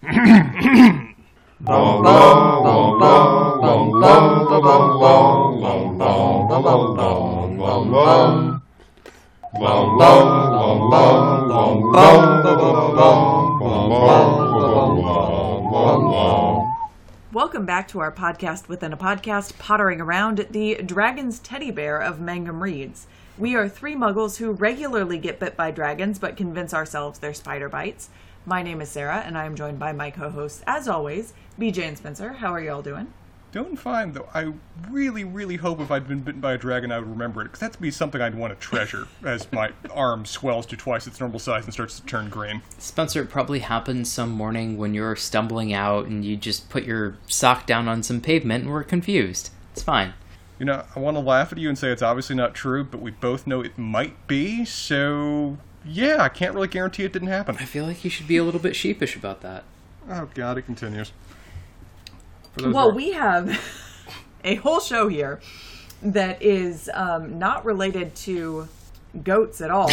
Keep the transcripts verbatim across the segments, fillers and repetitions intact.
Welcome back to our podcast within a podcast, Pottering Around, the Dragon's Teddy Bear of Mangum Reads. We are three muggles who regularly get bit by dragons but convince ourselves they're spider bites. My name is Sarah, and I am joined by my co-hosts, as always, B J and Spencer. How are y'all doing? Doing fine, though. I really, really hope if I'd been bitten by a dragon, I would remember it, because that'd be something I'd want to treasure as my arm swells to twice its normal size and starts to turn green. Spencer, it probably happened some morning when you're stumbling out and you just put your sock down on some pavement and were confused. It's fine. You know, I want to laugh at you and say it's obviously not true, but we both know it might be, so... yeah, I can't really guarantee it didn't happen. I feel like you should be a little bit sheepish about that. Oh, God, it continues. Well, are... we have a whole show here that is um, not related to goats at all.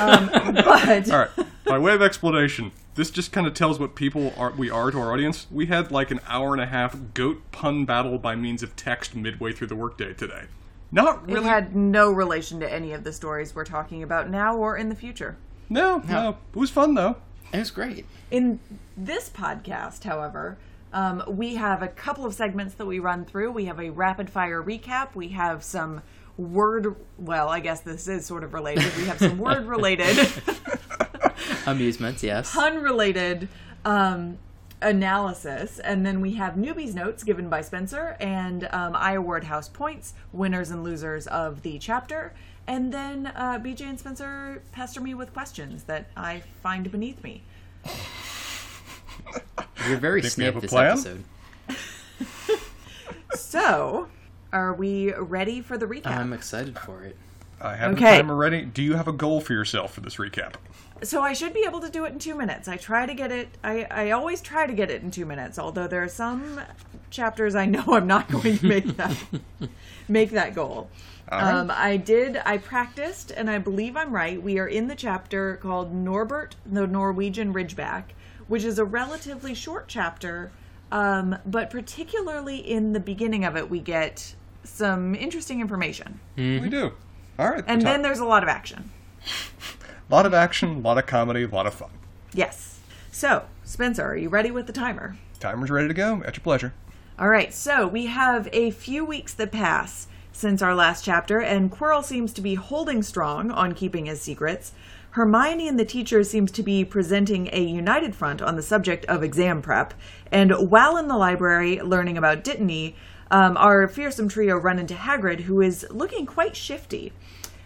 um, but... All right, by way of explanation, this just kind of tells what people are, we are to our audience. We had like an hour and a half goat pun battle by means of text midway through the workday today. Not really. It had no relation to any of the stories we're talking about now or in the future. No, no. no. It was fun, though. It was great. In this podcast, however, um, we have a couple of segments that we run through. We have a rapid-fire recap. We have some word... well, I guess this is sort of related. We have some word-related... amusements, yes. Pun-related... Um, analysis, and then we have newbies notes given by Spencer, and um, I award house points, winners and losers of the chapter, and then uh, B J and Spencer pester me with questions that I find beneath me. You're very Snape this episode. So, are we ready for the recap? I'm excited for it. I have okay. time already. Do you have a goal for yourself for this recap? So I should be able to do it in two minutes. I try to get it. I, I always try to get it in two minutes, although there are some chapters I know I'm not going to make that make that goal. Right. Um, I did. I practiced, and I believe I'm right. We are in the chapter called Norbert, the Norwegian Ridgeback, which is a relatively short chapter, um, but particularly in the beginning of it, we get some interesting information. Mm-hmm. We do. All right. And then there's a lot of action. A lot of action, a lot of comedy, a lot of fun. Yes. So, Spencer, are you ready with the timer? Timer's ready to go. At your pleasure. All right. So, we have a few weeks that pass since our last chapter, and Quirrell seems to be holding strong on keeping his secrets. Hermione and the teacher seems to be presenting a united front on the subject of exam prep. And while in the library learning about Dittany, um, our fearsome trio run into Hagrid, who is looking quite shifty.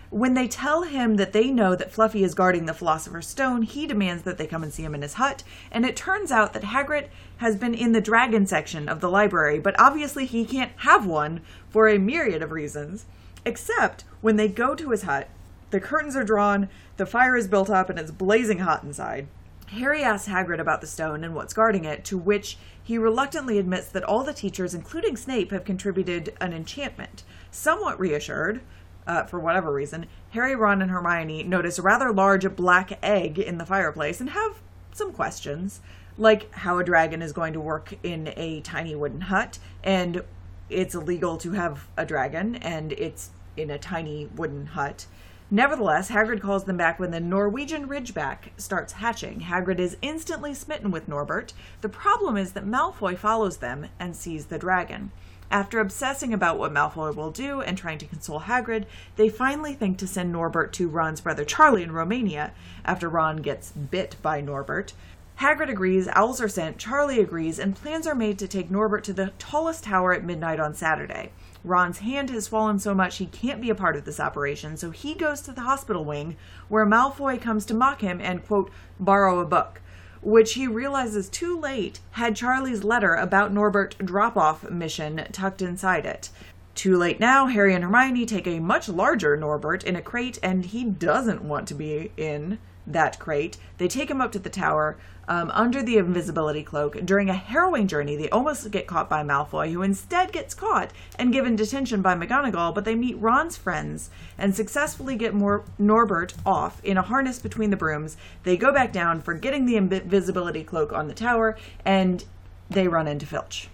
When they tell him that they know that Fluffy is guarding the Philosopher's Stone, he demands that they come and see him in his hut, and it turns out that Hagrid has been in the dragon section of the library, but obviously he can't have one for a myriad of reasons, except when they go to his hut, the curtains are drawn, the fire is built up, and it's blazing hot inside. Harry asks Hagrid about the stone and what's guarding it, to which he reluctantly admits that all the teachers, including Snape, have contributed an enchantment. Somewhat reassured... Uh, for whatever reason, Harry, Ron, and Hermione notice a rather large black egg in the fireplace and have some questions, like how a dragon is going to work in a tiny wooden hut, and it's illegal to have a dragon, and it's in a tiny wooden hut. Nevertheless, Hagrid calls them back when the Norwegian Ridgeback starts hatching. Hagrid is instantly smitten with Norbert. The problem is that Malfoy follows them and sees the dragon. After obsessing about what Malfoy will do and trying to console Hagrid, they finally think to send Norbert to Ron's brother Charlie in Romania after Ron gets bit by Norbert. Hagrid agrees, owls are sent, Charlie agrees, and plans are made to take Norbert to the tallest tower at midnight on Saturday. Ron's hand has swollen so much he can't be a part of this operation, so he goes to the hospital wing where Malfoy comes to mock him and, quote, borrow a book, which he realizes too late had Charlie's letter about Norbert drop-off mission tucked inside it. Too late now, Harry and Hermione take a much larger Norbert in a crate, and he doesn't want to be in that crate. They take him up to the tower, um, under the invisibility cloak during a harrowing journey. They almost get caught by Malfoy, who instead gets caught and given detention by McGonagall, but they meet Ron's friends and successfully get more Norbert off in a harness between the brooms. They go back down, forgetting the invisibility cloak on the tower, and they run into Filch.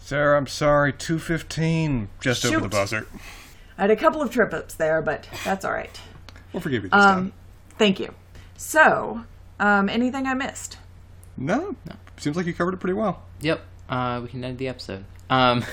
Sarah, I'm sorry, two fifteen, just Shoot. over the buzzer. I had a couple of trip-ups there, but that's all right. We'll forgive you this um, time. Thank you. So, um, anything I missed? No, no. Seems like you covered it pretty well. Yep. Uh, we can end the episode. Um.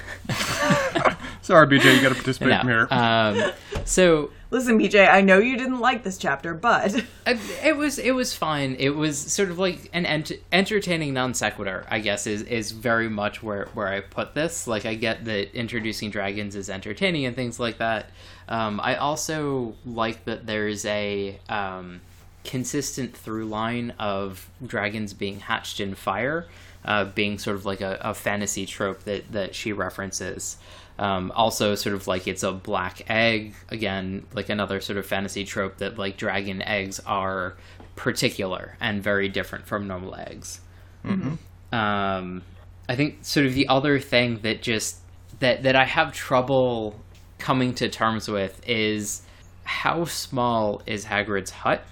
Sorry, B J, you got to participate no. from here. Um, so, listen, B J, I know you didn't like this chapter, but it, it was it was fine. It was sort of like an ent- entertaining non sequitur, I guess, is is very much where where I put this. Like, I get that introducing dragons is entertaining and things like that. Um, I also like that there is a um, consistent through line of dragons being hatched in fire, uh, being sort of like a, a fantasy trope that that she references. Um, also sort of like it's a black egg, again, like another sort of fantasy trope that like dragon eggs are particular and very different from normal eggs. Mm-hmm. Um, I think sort of the other thing that just, that, that I have trouble coming to terms with is how small is Hagrid's hut?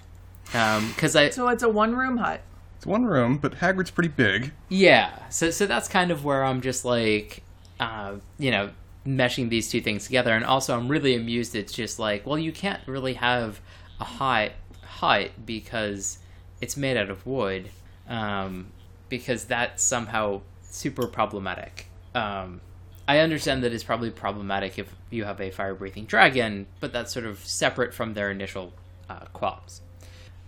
Um, 'cause I, so it's a one room hut. It's one room, but Hagrid's pretty big. Yeah. So, so that's kind of where I'm just like, uh, you know, meshing these two things together. And also I'm really amused it's just like, well, you can't really have a hot hut because it's made out of wood, um because that's somehow super problematic. um I understand that it's probably problematic if you have a fire breathing dragon, but that's sort of separate from their initial uh qualms.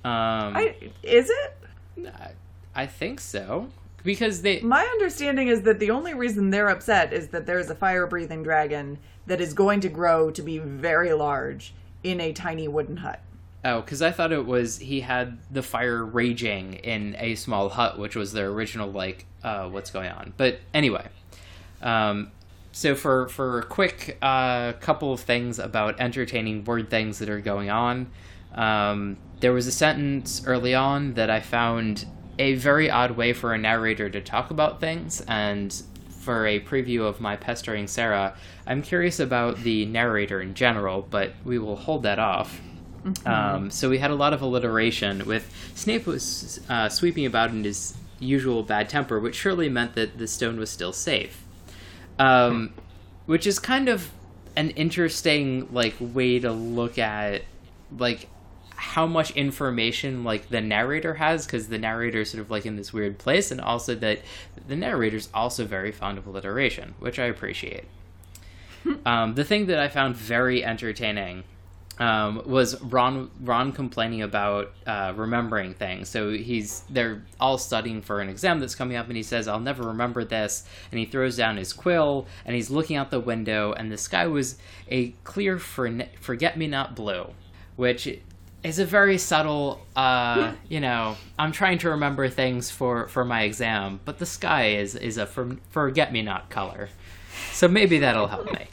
um I, is it I, I think so. Because they... My understanding is that the only reason they're upset is that there's a fire-breathing dragon that is going to grow to be very large in a tiny wooden hut. Oh, because I thought it was he had the fire raging in a small hut, which was their original, like, uh, what's going on. But anyway, um, so for, for a quick uh, couple of things about entertaining word things that are going on, um, there was a sentence early on that I found a very odd way for a narrator to talk about things, and for a preview of my pestering Sarah, I'm curious about the narrator in general, but we will hold that off. Mm-hmm. Um, so we had a lot of alliteration with Snape was uh, sweeping about in his usual bad temper, which surely meant that the stone was still safe, um, which is kind of an interesting like way to look at like how much information like the narrator has, because the narrator is sort of like in this weird place, and also that the narrator's also very fond of alliteration, which I appreciate. Um, the thing that I found very entertaining um, was Ron Ron complaining about uh, remembering things. So he's they're all studying for an exam that's coming up, and he says, "I'll never remember this," and he throws down his quill, and he's looking out the window, and the sky was a clear for- forget-me-not blue, which is a very subtle, uh, you know, I'm trying to remember things for, for my exam, but the sky is, is a for, forget-me-not color. So maybe that'll help me.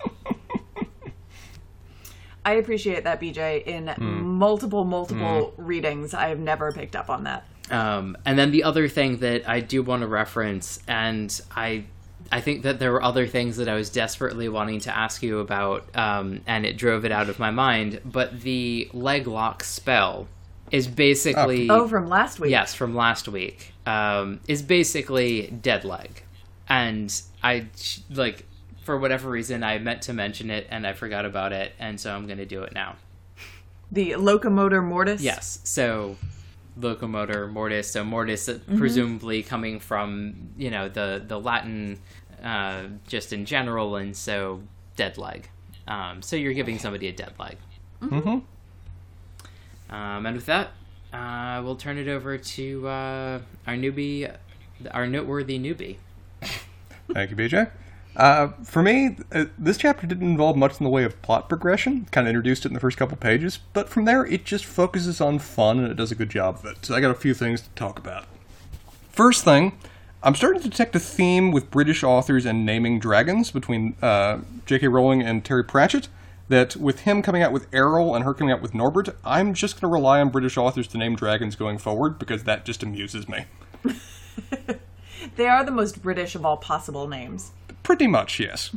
I appreciate that, B J. In mm. multiple, multiple mm. readings, I have never picked up on that. Um, and then the other thing that I do want to reference, and I... I think that there were other things that I was desperately wanting to ask you about, um, and it drove it out of my mind, but the leg lock spell is basically... Oh, from last week. Yes, from last week. Um, is basically dead leg. And I, like, for whatever reason, I meant to mention it, and I forgot about it, and so I'm going to do it now. The locomotor mortis? Yes, so... Locomotor mortis, so mortis mm-hmm. presumably coming from, you know, the the Latin uh, just in general, and so dead leg. Um, so you're giving somebody a dead leg. Mm-hmm. Um, and with that, uh, we'll turn it over to uh, our newbie, our noteworthy newbie. Thank you, B J. Uh, for me, uh, this chapter didn't involve much in the way of plot progression. Kind of introduced it in the first couple pages, but from there it just focuses on fun and it does a good job of it. So I got a few things to talk about. First thing, I'm starting to detect a theme with British authors and naming dragons between uh, J K Rowling and Terry Pratchett, that with him coming out with Errol and her coming out with Norbert, I'm just going to rely on British authors to name dragons going forward because that just amuses me. They are the most British of all possible names. Pretty much, yes.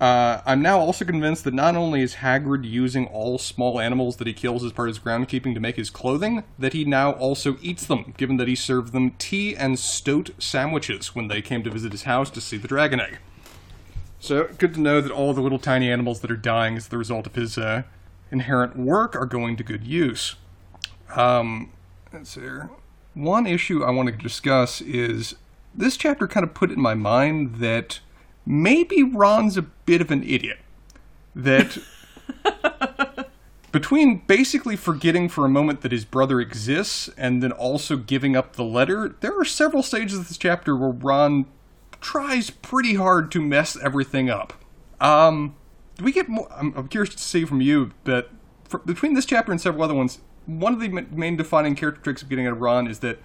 uh, I'm now also convinced that not only is Hagrid using all small animals that he kills as part of his groundkeeping to make his clothing, that he now also eats them, given that he served them tea and stoat sandwiches when they came to visit his house to see the dragon egg. So, good to know that all the little tiny animals that are dying as the result of his uh, inherent work are going to good use. Um, let's see here. One issue I want to discuss is, this chapter kind of put in my mind that maybe Ron's a bit of an idiot. That between basically forgetting for a moment that his brother exists and then also giving up the letter, there are several stages of this chapter where Ron tries pretty hard to mess everything up. Um, do we get more? I'm, I'm curious to see from you, but for, between this chapter and several other ones, one of the main defining character tricks of getting out of Ron is that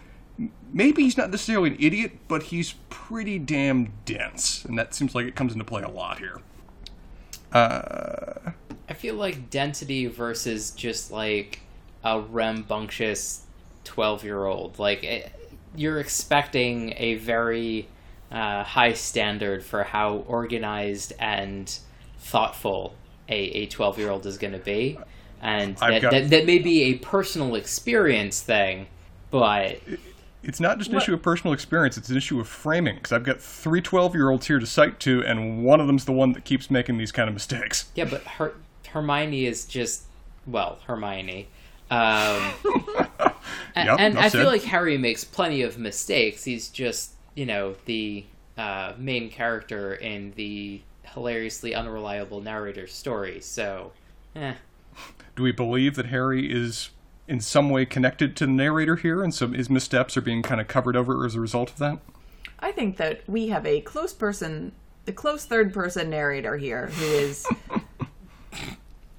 maybe he's not necessarily an idiot, but he's pretty damn dense. And that seems like it comes into play a lot here. Uh, I feel like density versus just like a rambunctious twelve-year-old. Like, it, you're expecting a very uh, high standard for how organized and thoughtful a twelve-year-old is going to be. And that, got... that, that may be a personal experience thing, but... It, it's not just an what? issue of personal experience, it's an issue of framing, because I've got three twelve-year-olds here to cite to, and one of them's the one that keeps making these kind of mistakes. Yeah, but Her- Hermione is just, well, Hermione. Um, and yep, and I said. feel like Harry makes plenty of mistakes. He's just, you know, the uh, main character in the hilariously unreliable narrator's story, so, eh. Do we believe that Harry is in some way connected to the narrator here, and so his missteps are being kind of covered over as a result of that? I think that we have a close person, the close third person narrator here, who is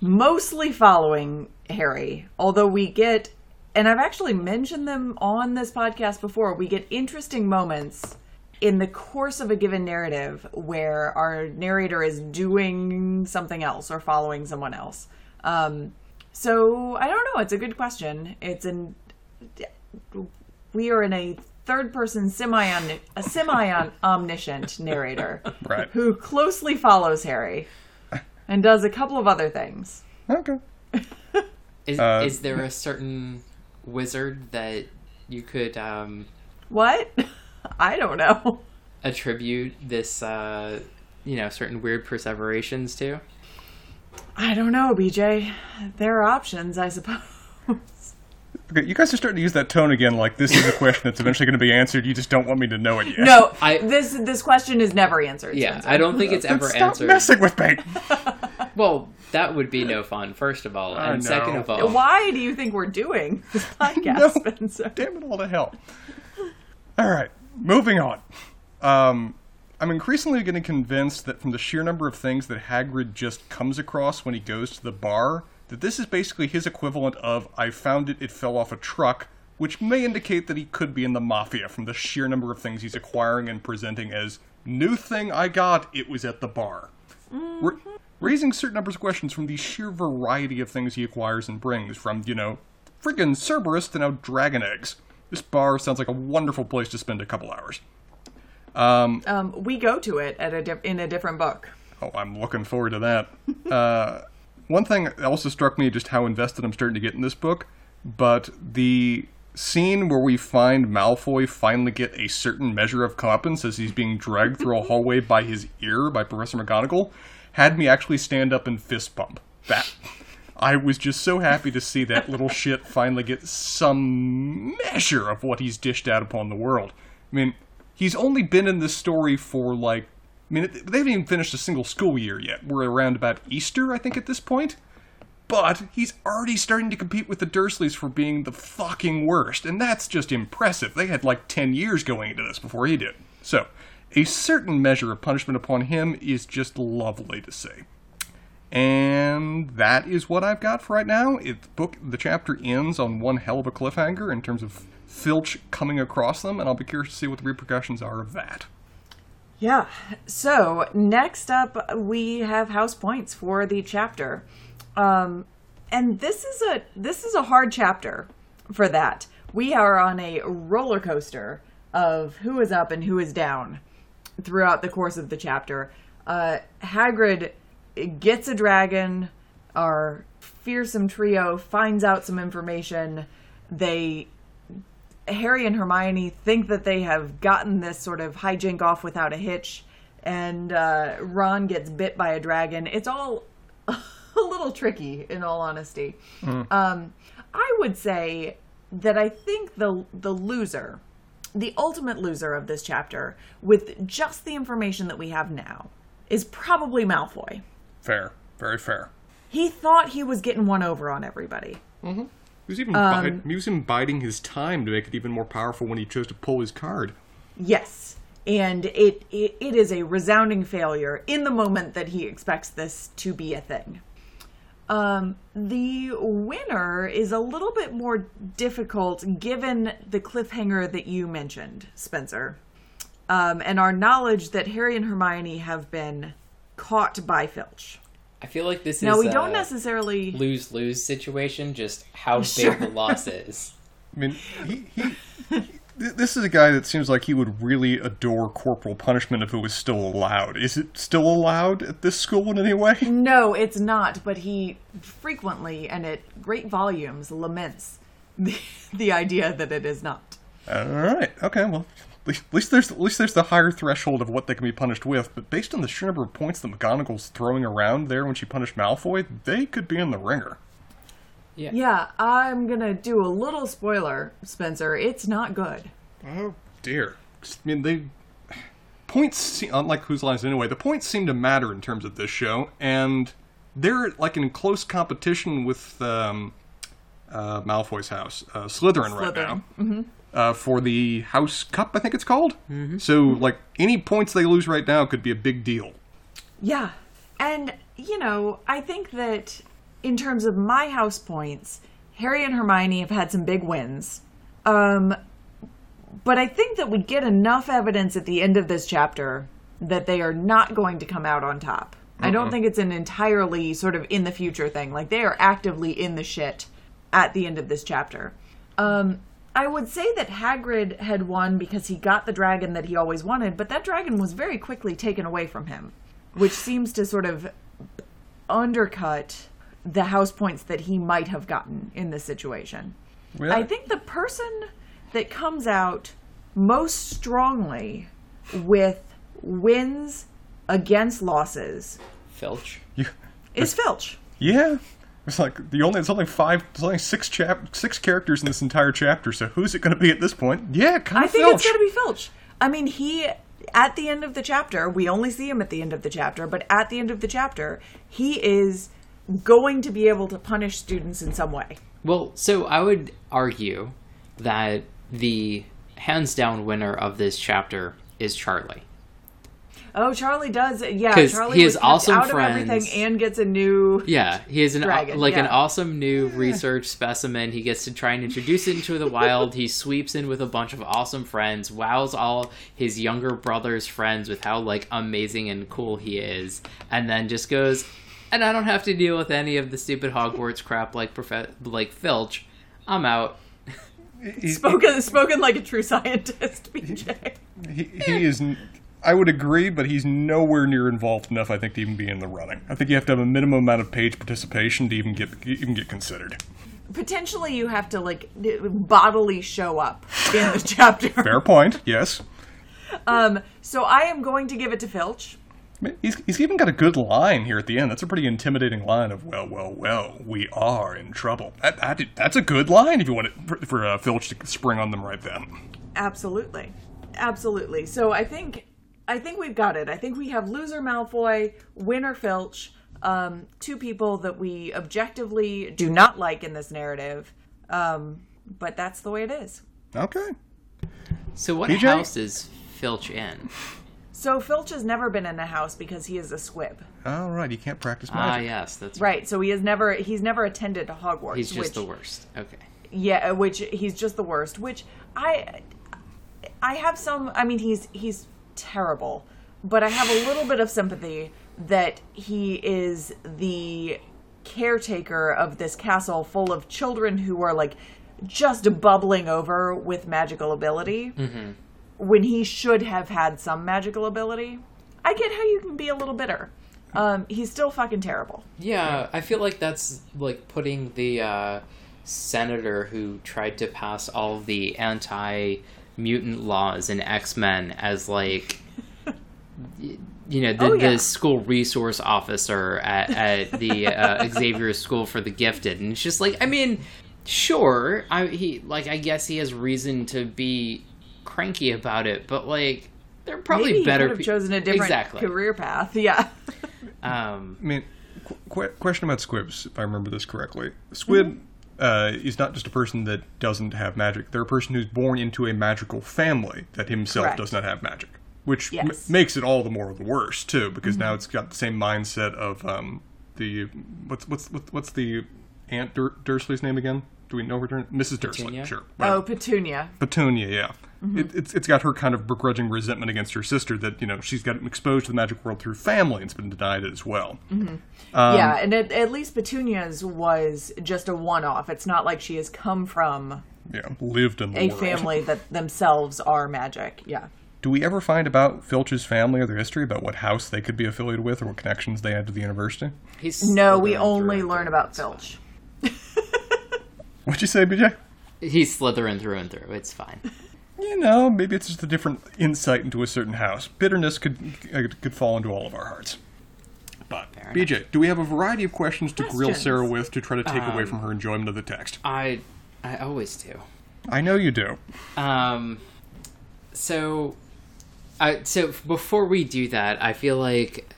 mostly following Harry, although we get, and I've actually mentioned them on this podcast before, we get interesting moments in the course of a given narrative where our narrator is doing something else or following someone else. Um, so I don't know. It's a good question. It's an, we are in a third person semi, a semi omniscient narrator right. who closely follows Harry and does a couple of other things. Okay. is, uh, is there a certain wizard that you could, um, what? I don't know. Attribute this, uh, you know, certain weird perseverations to? I don't know, B J. There are options, I suppose. Okay, you guys are starting to use that tone again, like this is a question that's eventually going to be answered, you just don't want me to know it yet. No, I, this this question is never answered. Yeah, answered. I don't think it's ever stop answered. Stop messing with me! Well, that would be no fun, first of all. And second of all... Why do you think we're doing this podcast, no, Spencer? Damn it all to hell. All right, moving on. Um... I'm increasingly getting convinced that from the sheer number of things that Hagrid just comes across when he goes to the bar, that this is basically his equivalent of, I found it, it fell off a truck, which may indicate that he could be in the mafia from the sheer number of things he's acquiring and presenting as, new thing I got, it was at the bar. Mm-hmm. We're raising certain numbers of questions from the sheer variety of things he acquires and brings, from, you know, friggin' Cerberus to now dragon eggs. This bar sounds like a wonderful place to spend a couple hours. Um, um, we go to it at a di- in a different book. Oh, I'm looking forward to that. uh, one thing that also struck me, just how invested I'm starting to get in this book, but the scene where we find Malfoy finally get a certain measure of comeuppance as he's being dragged through a hallway by his ear by Professor McGonagall had me actually stand up and fist bump. That I was just so happy to see that little shit finally get some measure of what he's dished out upon the world. I mean... He's only been in this story for, like... I mean, they haven't even finished a single school year yet. We're around about Easter, I think, at this point. But he's already starting to compete with the Dursleys for being the fucking worst. And that's just impressive. They had, like, ten years going into this before he did. So, a certain measure of punishment upon him is just lovely to see. And that is what I've got for right now. It, the book, the chapter ends on one hell of a cliffhanger in terms of... Filch coming across them, and I'll be curious to see what the repercussions are of that. Yeah. So, next up, we have house points for the chapter. Um, and this is a this is a hard chapter for that. We are on a roller coaster of who is up and who is down throughout the course of the chapter. Uh, Hagrid gets a dragon. Our fearsome trio finds out some information. They, Harry and Hermione, think that they have gotten this sort of hijink off without a hitch, and uh, Ron gets bit by a dragon. It's all a little tricky, in all honesty. Mm. Um, I would say that I think the the loser, the ultimate loser of this chapter, with just the information that we have now, is probably Malfoy. Fair. Very fair. He thought he was getting one over on everybody. Mm-hmm. He was even um, bi- he was even biding his time to make it even more powerful when he chose to pull his card. Yes, and it, it it is a resounding failure in the moment that he expects this to be a thing. Um, the winner is a little bit more difficult given the cliffhanger that you mentioned, Spencer, um, and our knowledge that Harry and Hermione have been caught by Filch. I feel like this now is we don't a necessarily... lose-lose situation, just how sure. big the loss is. I mean, he, he, he, this is a guy that seems like he would really adore corporal punishment if it was still allowed. Is it still allowed at this school in any way? No, it's not, but he frequently, and at great volumes, laments the, the idea that it is not. All right, okay, well... At least there's at least there's the higher threshold of what they can be punished with, but based on the sheer number of points that McGonagall's throwing around there when she punished Malfoy, they could be in the ringer. Yeah, yeah. I'm gonna do a little spoiler, Spencer. It's not good. Oh dear. I mean, they points, unlike Whose Lines Anyway, the points seem to matter in terms of this show, and they're like in close competition with um, uh, Malfoy's house, uh, Slytherin, Slytherin right now. Mm-hmm. Uh, for the House Cup, I think it's called. Mm-hmm. So, like, any points they lose right now could be a big deal. Yeah. And, you know, I think that in terms of my house points, Harry and Hermione have had some big wins. Um, but I think that we get enough evidence at the end of this chapter that they are not going to come out on top. Mm-hmm. I don't think it's an entirely sort of in the future thing. Like, they are actively in the shit at the end of this chapter. Um... I would say that Hagrid had won because he got the dragon that he always wanted, but that dragon was very quickly taken away from him, which seems to sort of undercut the house points that he might have gotten in this situation. Really? I think the person that comes out most strongly with wins against losses... Filch. Yeah. Is Filch. Yeah. It's like the only it's only five, it's only six chap, six characters in this entire chapter. So who's it going to be at this point? Yeah, kind of I think Filch. It's going to be Filch. I mean, he at the end of the chapter, we only see him at the end of the chapter, but at the end of the chapter, he is going to be able to punish students in some way. Well, so I would argue that the hands down winner of this chapter is Charlie. Oh, Charlie does. Yeah, Charlie he is awesome out friends. Of everything and gets a new Yeah, he is an dragon, like yeah. an awesome new research specimen. He gets to try and introduce it into the wild. He sweeps in with a bunch of awesome friends, wows all his younger brother's friends with how like amazing and cool he is, and then just goes, and I don't have to deal with any of the stupid Hogwarts crap like prof- like Filch. I'm out. Spoken spoken like a true scientist, B J. He, he is I would agree, but he's nowhere near involved enough, I think, to even be in the running. I think you have to have a minimum amount of page participation to even get even get considered. Potentially, you have to, like, bodily show up in the chapter. Fair point, yes. Um, so I am going to give it to Filch. He's, he's even got a good line here at the end. That's a pretty intimidating line of, well, well, well, we are in trouble. That, that, that's a good line if you want it for, for uh, Filch to spring on them right then. Absolutely. Absolutely. So I think... I think we've got it. I think we have loser Malfoy, winner Filch, um, two people that we objectively do not like in this narrative, um, but that's the way it is. Okay. So what P J? House is Filch in? So Filch has never been in a house because he is a squib. Oh, right. He can't practice magic. Ah, yes. That's right. Right. So he has never, he's never attended Hogwarts. He's just which, the worst. Okay. Yeah, which he's just the worst, which I, I have some, I mean, he's, he's, terrible, but I have a little bit of sympathy that he is the caretaker of this castle full of children who are like just bubbling over with magical ability mm-hmm. when he should have had some magical ability. I get how you can be a little bitter. Um, he's still fucking terrible. Yeah, I feel like that's like putting the uh, senator who tried to pass all the anti-mutant laws in X-Men as like... you know, the, oh, yeah. the school resource officer at, at the uh, Xavier School for the Gifted. And it's just like, I mean, sure, I, he like I guess he has reason to be cranky about it, but, like, they're probably Maybe better people. Maybe he could have chosen a different exactly. career path, yeah. um, I mean, qu- question about Squibs, if I remember this correctly. Squib mm-hmm. uh, is not just a person that doesn't have magic. They're a person who's born into a magical family that himself Correct. Does not have magic. Which yes. m- makes it all the more the worse too, because mm-hmm. now it's got the same mindset of um, the what's what's what's the Aunt Dur- Dursley's name again? Do we know her? Turn? Missus Dursley, Petunia? Sure. Whatever. Oh, Petunia. Petunia, yeah. Mm-hmm. It, it's it's got her kind of begrudging resentment against her sister that you know she's gotten exposed to the magic world through family and has been denied it as well. Mm-hmm. Um, yeah, and it, at least Petunia's was just a one-off. It's not like she has come from yeah lived in the a world. Family that themselves are magic. Yeah. Do we ever find about Filch's family or their history, about what house they could be affiliated with or what connections they had to the university? He's no, we only learn about Filch. What'd you say, B J? He's Slytherin through and through. It's fine. You know, maybe it's just a different insight into a certain house. Bitterness could could fall into all of our hearts. But, B J, do we have a variety of questions to questions. grill Sarah with to try to take um, away from her enjoyment of the text? I, I always do. I know you do. Um, so... Uh, so before we do that, I feel like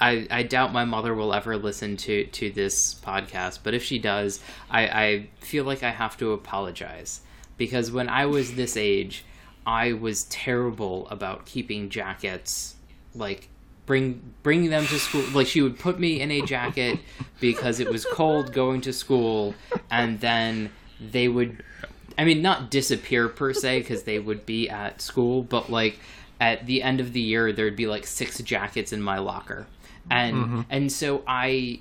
I, I doubt my mother will ever listen to, to this podcast. But if she does, I, I feel like I have to apologize. Because when I was this age, I was terrible about keeping jackets, like bring bringing them to school. Like she would put me in a jacket because it was cold going to school. And then they would, I mean, not disappear per se because they would be at school, but like... at the end of the year, there'd be like six jackets in my locker. And mm-hmm. and so I,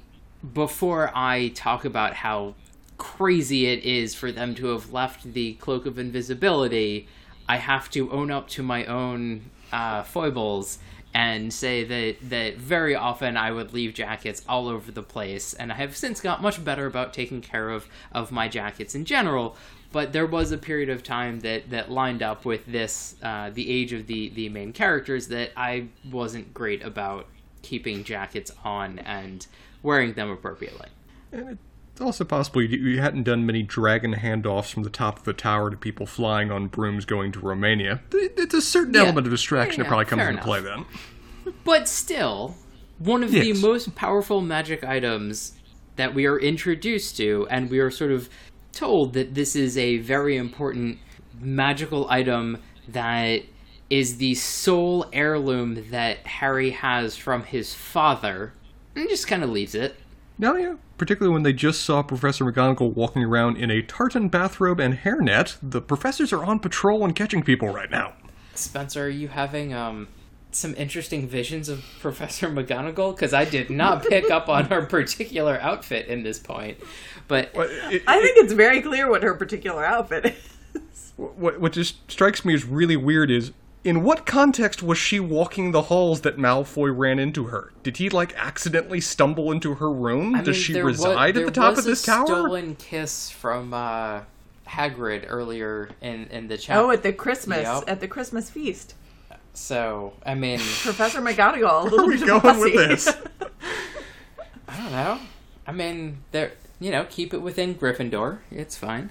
before I talk about how crazy it is for them to have left the Cloak of Invisibility, I have to own up to my own uh, foibles and say that, that very often I would leave jackets all over the place. And I have since got much better about taking care of, of my jackets in general. But there was a period of time that, that lined up with this, uh, the age of the, the main characters, that I wasn't great about keeping jackets on and wearing them appropriately. And it's also possible you, you hadn't done many dragon handoffs from the top of a tower to people flying on brooms going to Romania. It's a certain yeah. element of distraction yeah, that probably comes into enough. play then. But still, one of yes. the most powerful magic items that we are introduced to, and we are sort of... told that this is a very important magical item that is the sole heirloom that Harry has from his father, and just kind of leaves it. Oh, yeah. Particularly when they just saw Professor McGonagall walking around in a tartan bathrobe and hairnet. The professors are on patrol and catching people right now. Spencer, are you having um, some interesting visions of Professor McGonagall? Because I did not pick up on her particular outfit in this point. But well, it, it, I think it's very clear what her particular outfit is. What, what just strikes me as really weird is, in what context was she walking the halls that Malfoy ran into her? Did he, like, accidentally stumble into her room? I Does mean, she reside was, at the top of this tower? There was a stolen kiss from uh, Hagrid earlier in, in the chapter. Oh, at the Christmas, yep. at the Christmas feast. So, I mean... Professor McGonagall. Where are we going fussy. with this? I don't know. I mean, there... You know, keep it within Gryffindor. It's fine.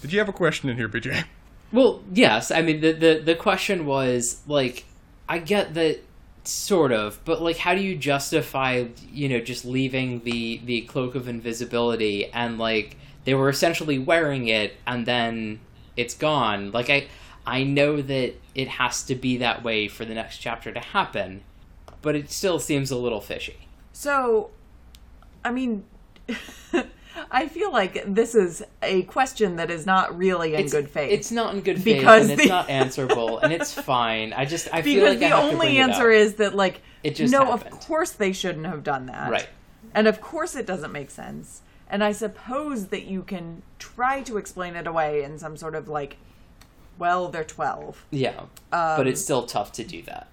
Did you have a question in here, B J? Well, yes. I mean, the, the, the question was, like, I get that, sort of, but, like, how do you justify, you know, just leaving the, the Cloak of Invisibility and, like, they were essentially wearing it and then it's gone? Like, I, I know that it has to be that way for the next chapter to happen, but it still seems a little fishy. So... I mean, I feel like this is a question that is not really in it's, good faith. It's not in good faith, because and the... it's not answerable, and it's fine. I just, I because feel like the I have only to answer is that, like, it just no, happened. Of course they shouldn't have done that, right? And of course it doesn't make sense, And I suppose that you can try to explain it away in some sort of, like, well, they're twelve. Yeah, um, but it's still tough to do that.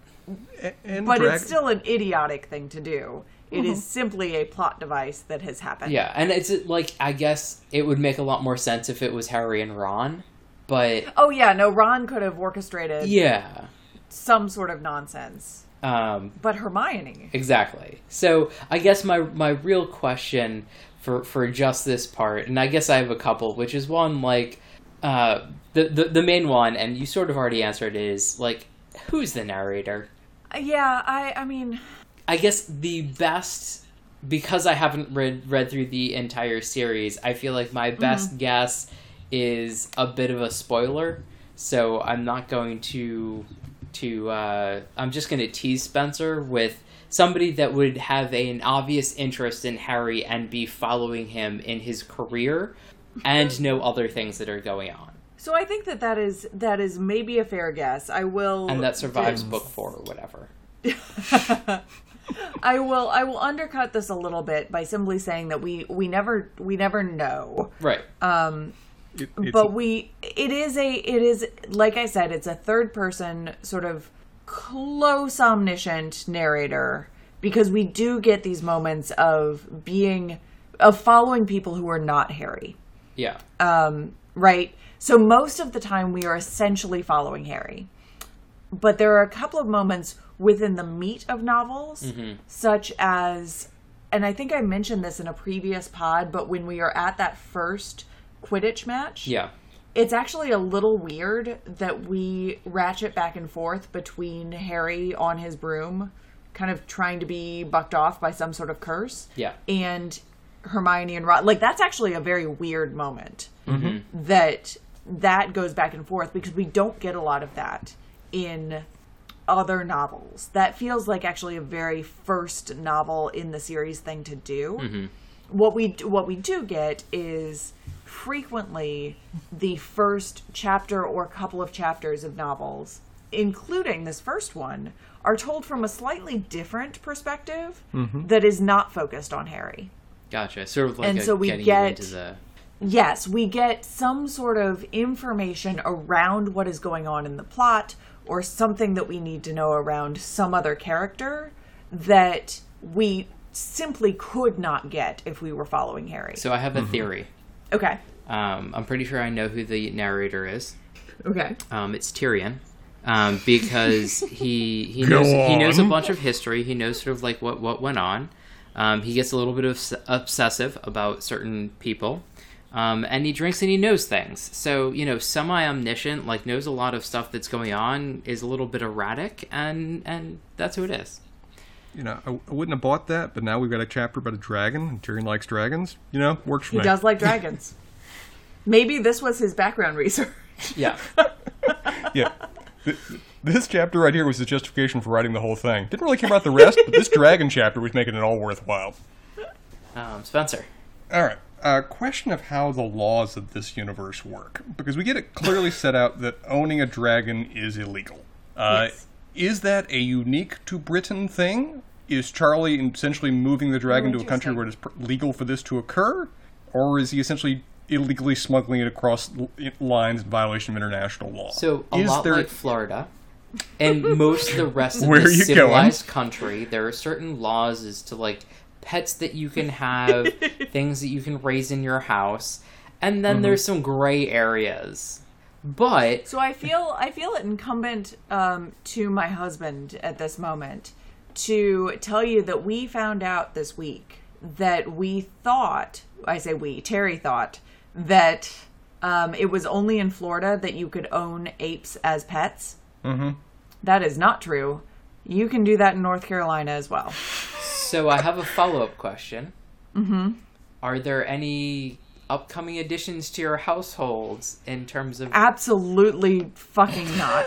And but drag- it's still an idiotic thing to do. It mm-hmm. is simply a plot device that has happened. Yeah, and it's, like, I guess it would make a lot more sense if it was Harry and Ron, but... Oh, yeah, no, Ron could have orchestrated... Yeah. Some sort of nonsense. Um, but Hermione. Exactly. So, I guess my, my real question for, for just this part, and I guess I have a couple, which is one, like, uh, the, the, the main one, and you sort of already answered it, is, like, who's the narrator? Yeah, I, I mean... I guess the best, because I haven't read read through the entire series, I feel like my best mm-hmm. guess is a bit of a spoiler. So I'm not going to, to uh, I'm just going to tease Spencer with somebody that would have a, an obvious interest in Harry and be following him in his career and know other things that are going on. So I think that that is, that is maybe a fair guess. I will. And that survives do... book four or whatever. I will I will undercut this a little bit by simply saying that we, we never we never know. Right. Um it, but we it is a it is like I said, it's a third person sort of close omniscient narrator, because we do get these moments of being of following people who are not Harry. Yeah. Um right. So most of the time we are essentially following Harry. But there are a couple of moments within the meat of novels, mm-hmm. such as, and I think I mentioned this in a previous pod, but when we are at that first Quidditch match, yeah, it's actually a little weird that we ratchet back and forth between Harry on his broom, kind of trying to be bucked off by some sort of curse, yeah, and Hermione and Ron. Like, that's actually a very weird moment mm-hmm. that that goes back and forth, because we don't get a lot of that in other novels. That feels like actually a very first novel in the series thing to do. Mm-hmm. What we what we do get is frequently the first chapter or couple of chapters of novels, including this first one, are told from a slightly different perspective mm-hmm. that is not focused on Harry. Gotcha. Sort of like and a, so we getting get, into the... Yes, we get some sort of information around what is going on in the plot or something that we need to know around some other character that we simply could not get if we were following Harry. So I have a mm-hmm. theory. Okay. Um, I'm pretty sure I know who the narrator is. Okay. Um, it's Tyrion. Um, because he he knows he knows a bunch of history. He knows sort of like what, what went on. Um, he gets a little bit of obsessive about certain people. Um, and he drinks and he knows things. So, you know, semi-omniscient, like, knows a lot of stuff that's going on, is a little bit erratic, and and that's who it is. You know, I, I wouldn't have bought that, but now we've got a chapter about a dragon, and Tyrion likes dragons. You know, works for he me. He does like dragons. Maybe this was his background research. Yeah. yeah. This chapter right here was the justification for writing the whole thing. Didn't really care about the rest, but this dragon chapter was making it all worthwhile. Um, Spencer. All right. A question of how the laws of this universe work, because we get it clearly set out that owning a dragon is illegal. Uh, yes. Is that a unique to Britain thing? Is Charlie essentially moving the dragon to a country where it is legal for this to occur? Or is he essentially illegally smuggling it across lines in violation of international law? So a is lot there... like Florida and most of the rest of the civilized going? country, there are certain laws as to, like, pets that you can have, things that you can raise in your house, and then mm-hmm. there's some gray areas. But so I feel I feel it incumbent um, to my husband at this moment to tell you that we found out this week that we thought, I say we, Terry thought that um, it was only in Florida that you could own apes as pets. Mm-hmm. That is not true. You can do that in North Carolina as well. So I have a follow-up question. Mm-hmm. Are there any upcoming additions to your households in terms of... Absolutely fucking not.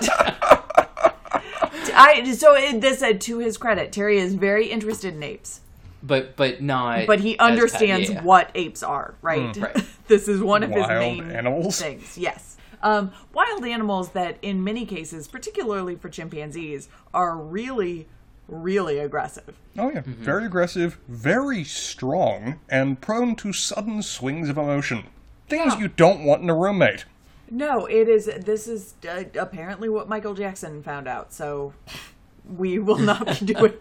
I, so it, this, uh, to his credit, Terry is very interested in apes. But but not... But he understands pet, yeah. what apes are, right? Mm, right. This is one of wild his main animals. Things. Yes. Um, wild animals that, in many cases, particularly for chimpanzees, are really, really aggressive. Oh, yeah. Mm-hmm. Very aggressive, very strong, and prone to sudden swings of emotion. Things yeah. you don't want in a roommate. No, it is. This is uh, apparently what Michael Jackson found out, so we will not be doing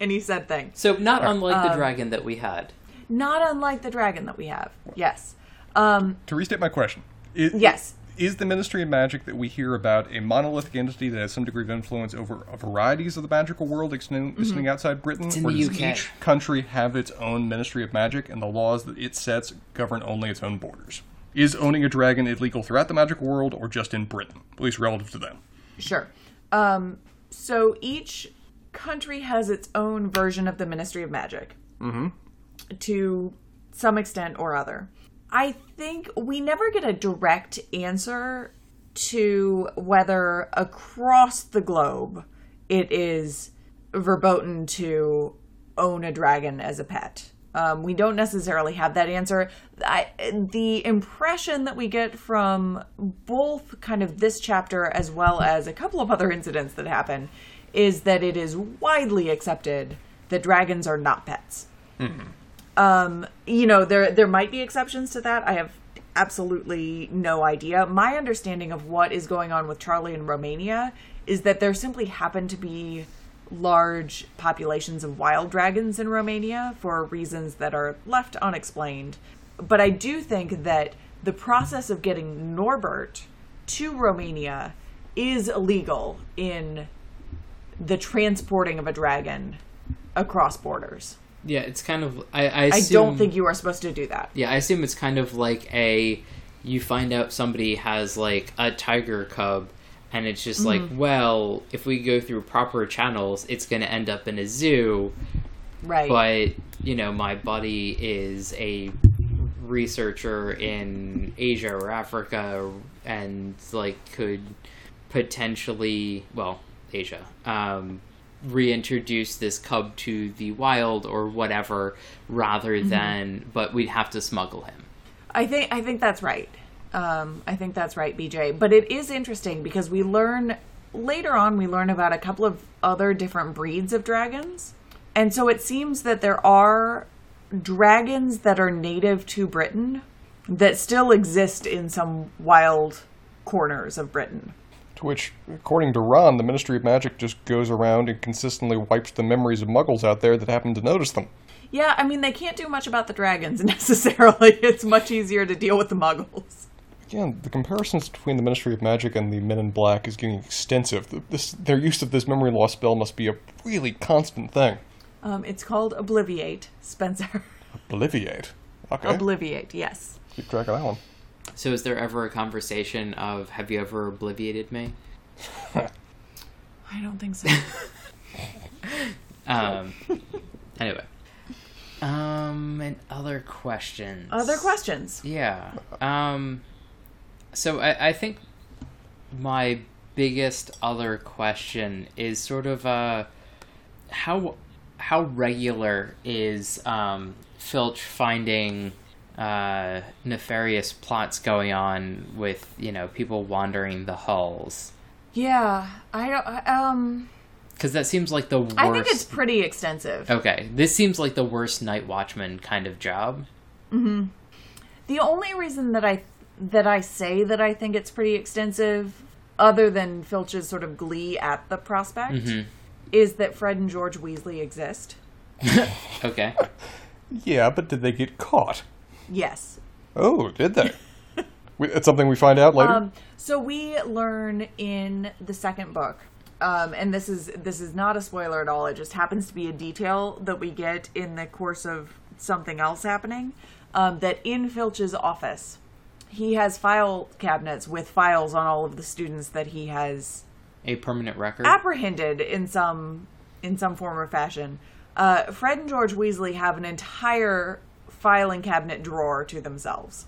any said thing. So not right. unlike um, the dragon that we had. Not unlike the dragon that we have, yes. Um, to restate my question. It, yes. Is the Ministry of Magic that we hear about a monolithic entity that has some degree of influence over varieties of the magical world extending mm-hmm. outside Britain? It's in or the does U K. Each country have its own Ministry of Magic, and the laws that it sets govern only its own borders? Is owning a dragon illegal throughout the magical world or just in Britain, at least relative to them? Sure. Um, so each country has its own version of the Ministry of Magic mm-hmm. to some extent or other. I think we never get a direct answer to whether across the globe it is verboten to own a dragon as a pet. Um, we don't necessarily have that answer. I, the impression that we get from both kind of this chapter as well as a couple of other incidents that happen is that it is widely accepted that dragons are not pets. Mm-hmm. Um, you know, there there might be exceptions to that. I have absolutely no idea. My understanding of what is going on with Charlie in Romania is that there simply happen to be large populations of wild dragons in Romania for reasons that are left unexplained. But I do think that the process of getting Norbert to Romania is illegal in the transporting of a dragon across borders. Yeah, it's kind of... I, I, assume, I don't think you are supposed to do that. Yeah, I assume it's kind of like a... You find out somebody has, like, a tiger cub, and it's just mm-hmm. like, well, if we go through proper channels, it's going to end up in a zoo. Right. But, you know, my buddy is a researcher in Asia or Africa, and, like, could potentially... Well, Asia. Um... reintroduce this cub to the wild or whatever rather than mm-hmm. but we'd have to smuggle him. I think I think that's right. Um, I think that's right, B J. But it is interesting because we learn later on we learn about a couple of other different breeds of dragons. And so it seems that there are dragons that are native to Britain that still exist in some wild corners of Britain. To which, according to Ron, the Ministry of Magic just goes around and consistently wipes the memories of muggles out there that happen to notice them. Yeah, I mean, they can't do much about the dragons, necessarily. It's much easier to deal with the muggles. Again, the comparisons between the Ministry of Magic and the Men in Black is getting extensive. This, their use of this memory loss spell must be a really constant thing. Um, it's called Obliviate, Spencer. Obliviate? Okay. Obliviate, yes. Keep track of that one. So is there ever a conversation of, have you ever obliviated me? I don't think so. um, anyway. Um, and other questions. Other questions. Yeah. Um, so I, I think my biggest other question is sort of, uh, how, how regular is, um, Filch finding... Uh, nefarious plots going on with, you know, people wandering the halls. Yeah, I don't, um... Because that seems like the worst... I think it's pretty extensive. Okay, this seems like the worst night watchman kind of job. Mm-hmm. The only reason that I, that I say that I think it's pretty extensive, other than Filch's sort of glee at the prospect, mm-hmm. is that Fred and George Weasley exist. Okay. Yeah, but did they get caught? Yes. Oh, did they? It's something we find out later. Um, so we learn in the second book, um, and this is this is not a spoiler at all. It just happens to be a detail that we get in the course of something else happening. Um, that in Filch's office, he has file cabinets with files on all of the students that he has a permanent record apprehended in some in some form or fashion. Uh, Fred and George Weasley have an entire filing cabinet drawer to themselves.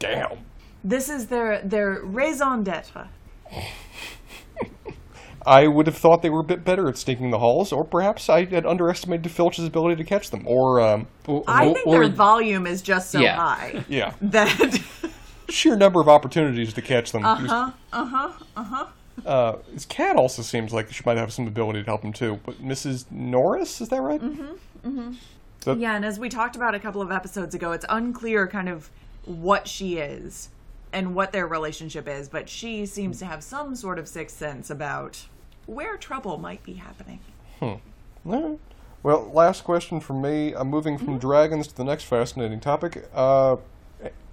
Damn. This is their their raison d'etre. I would have thought they were a bit better at sneaking the halls, or perhaps I had underestimated Filch's ability to catch them, or... Um, or I think or, their volume is just so yeah. high. Yeah. That... sheer number of opportunities to catch them. Uh-huh, uh-huh, uh-huh. Uh, his cat also seems like she might have some ability to help him too. But Missus Norris, is that right? Mm-hmm. Mm-hmm. That- yeah, and as we talked about a couple of episodes ago, it's unclear kind of what she is and what their relationship is, but she seems to have some sort of sixth sense about where trouble might be happening. Hmm. Right. Well, last question from me. I'm moving from mm-hmm. dragons to the next fascinating topic. Uh,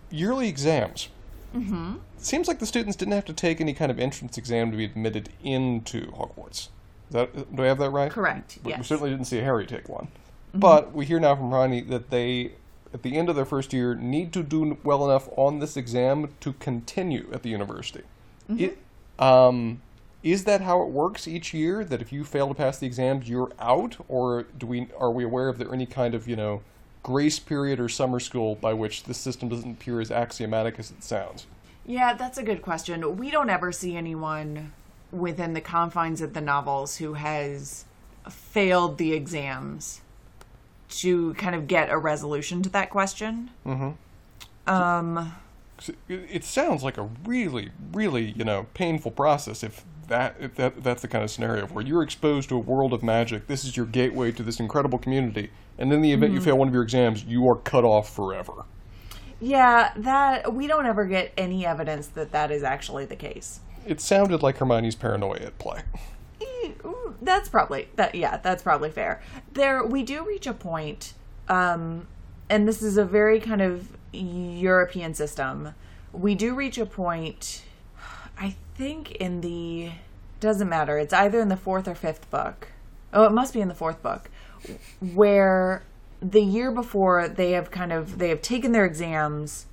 yearly exams. Mm-hmm. It seems like the students didn't have to take any kind of entrance exam to be admitted into Hogwarts. Is that, do I have that right? Correct, we, yes. We certainly didn't see Harry take one. Mm-hmm. But we hear now from Ronnie that they, at the end of their first year, need to do well enough on this exam to continue at the university. Mm-hmm. It, um, is that how it works each year? That if you fail to pass the exams, you're out? Or do we are we aware of there any kind of, you know, grace period or summer school by which the system doesn't appear as axiomatic as it sounds? Yeah, that's a good question. We don't ever see anyone within the confines of the novels who has failed the exams to kind of get a resolution to that question. Mm-hmm. Um, it sounds like a really, really, you know, painful process if that, if that that's the kind of scenario where you're exposed to a world of magic, this is your gateway to this incredible community, and in the event mm-hmm. you fail one of your exams, you are cut off forever. Yeah, that we don't ever get any evidence that that is actually the case. It sounded like Hermione's paranoia at play. That's probably that. Yeah, that's probably fair. There, we do reach a point, um, and this is a very kind of European system. We do reach a point. I think in the doesn't matter. It's either in the fourth or fifth book. Oh, it must be in the fourth book, where the year before they have kind of they have taken their exams.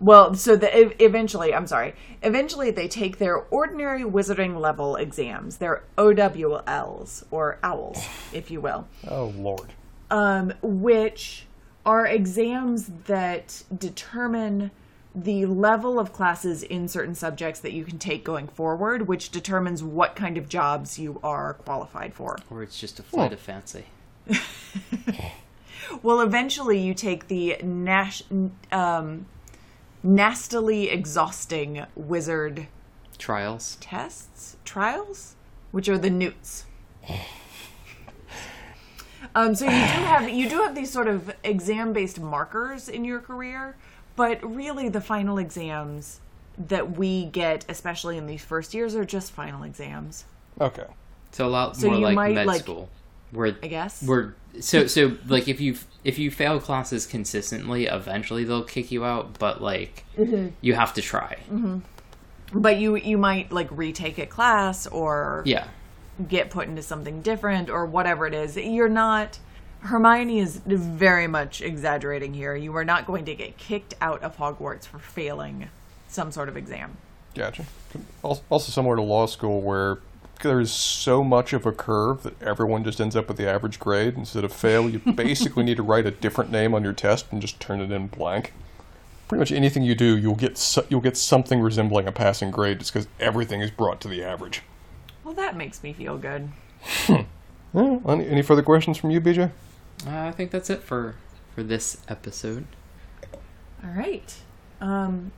Well, so the, eventually, I'm sorry, eventually they take their ordinary wizarding level exams, their O W Ls, or owls, if you will. Oh, Lord. Um, which are exams that determine the level of classes in certain subjects that you can take going forward, which determines what kind of jobs you are qualified for. Or it's just a flight oh. of fancy. Well, eventually you take the Nash... Um, nastily exhausting wizard trials tests trials which are the N E W Ts. um so you do have you do have these sort of exam-based markers in your career, but really the final exams that we get, especially in these first years, are just final exams. Okay, so a lot so more like might, med like, school where I guess we're so so like if you if you fail classes consistently, eventually they'll kick you out, but like mm-hmm. you have to try. Mm-hmm. But you you might like retake a class or yeah. get put into something different or whatever it is. You're not Hermione is very much exaggerating here. You are not going to get kicked out of Hogwarts for failing some sort of exam. Gotcha. Also similar to law school where there is so much of a curve that everyone just ends up with the average grade. Instead of fail, you basically need to write a different name on your test and just turn it in blank. Pretty much anything you do, you'll get so- you'll get something resembling a passing grade just because everything is brought to the average. Well, that makes me feel good. Hmm. Well, any, any further questions from you, B J? Uh, I think that's it for, for this episode. All right. Um,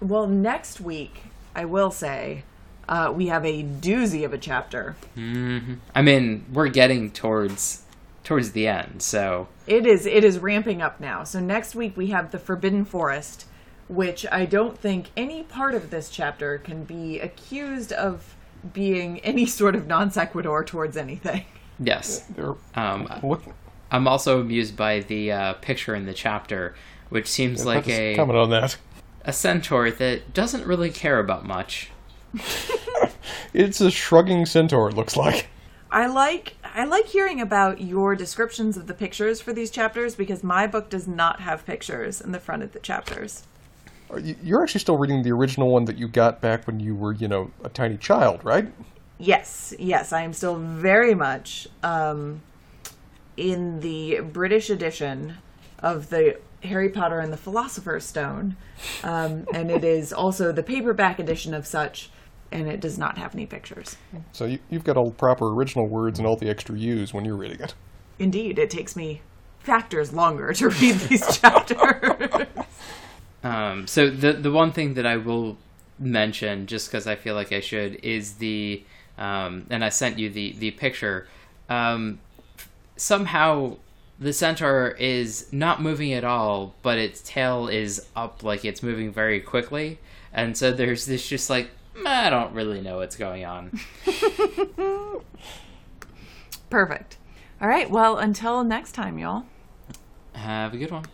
well, next week, I will say... Uh, we have a doozy of a chapter. Mm-hmm. I mean, we're getting towards towards the end, so... It is it is ramping up now. So next week we have the Forbidden Forest, which I don't think any part of this chapter can be accused of being any sort of non sequitur towards anything. Yes. Um, I'm also amused by the uh, picture in the chapter, which seems yeah, like a... Comment on that. A centaur that doesn't really care about much. It's a shrugging centaur, it looks like. I like I like hearing about your descriptions of the pictures for these chapters, because my book does not have pictures in the front of the chapters. You're actually still reading the original one that you got back when you were, you know, a tiny child, right? Yes, yes, I am still very much um, in the British edition of the Harry Potter and the Philosopher's Stone, um, and it is also the paperback edition of such, and it does not have any pictures. So you, you've got all the proper original words and all the extra U's when you're reading it. Indeed, it takes me factors longer to read these chapters. Um, so the the one thing that I will mention, just because I feel like I should, is the, um, and I sent you the, the picture. Um, somehow the centaur is not moving at all, but its tail is up, like it's moving very quickly. And so there's this just like, I don't really know what's going on. Perfect. All right. Well, until next time, y'all. Have a good one.